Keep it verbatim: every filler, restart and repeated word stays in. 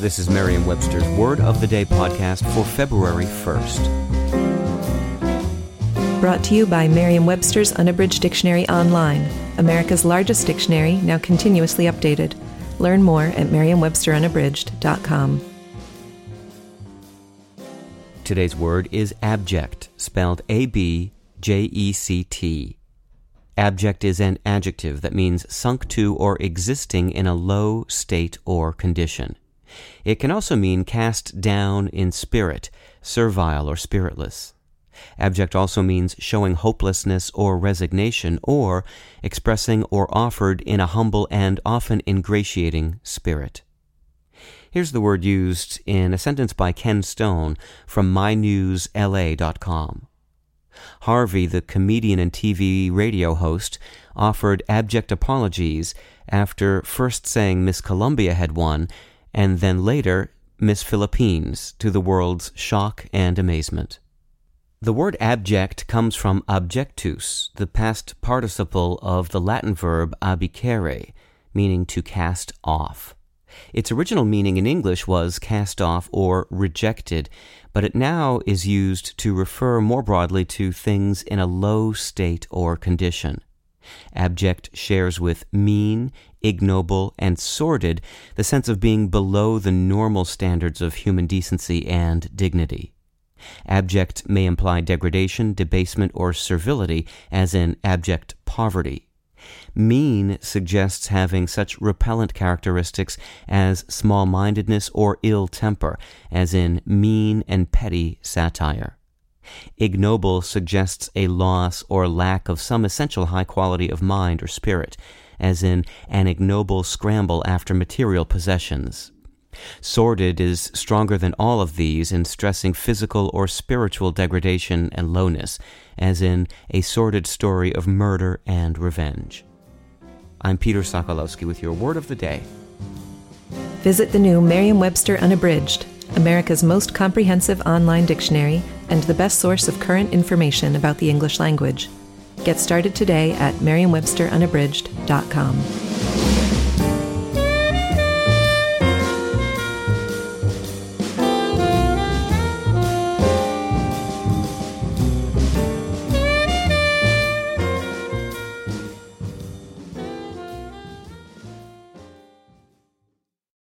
This is Merriam-Webster's Word of the Day podcast for February first. Brought to you by Merriam-Webster's Unabridged Dictionary Online, America's largest dictionary, now continuously updated. Learn more at merriam webster unabridged dot com. Today's word is abject, spelled A B J E C T. Abject is an adjective that means sunk to or existing in a low state or condition. It can also mean cast down in spirit, servile or spiritless. Abject also means showing hopelessness or resignation, or expressing or offered in a humble and often ingratiating spirit. Here's the word used in a sentence by Ken Stone from my news L A dot com. Harvey, the comedian and T V radio host, offered abject apologies after first saying Miss Columbia had won, and then later, Miss Philippines, to the world's shock and amazement. The word abject comes from abjectus, the past participle of the Latin verb abicere, meaning to cast off. Its original meaning in English was cast off or rejected, but it now is used to refer more broadly to things in a low state or condition. Abject shares with mean, ignoble, and sordid the sense of being below the normal standards of human decency and dignity. Abject may imply degradation, debasement, or servility, as in abject poverty. Mean suggests having such repellent characteristics as small-mindedness or ill temper, as in mean and petty satire. Ignoble suggests a loss or lack of some essential high quality of mind or spirit, as in an ignoble scramble after material possessions. Sordid is stronger than all of these in stressing physical or spiritual degradation and lowness, as in a sordid story of murder and revenge. I'm Peter Sokolowski with your Word of the Day. Visit the new Merriam-Webster Unabridged, America's most comprehensive online dictionary and the best source of current information about the English language. Get started today at merriam webster unabridged dot com.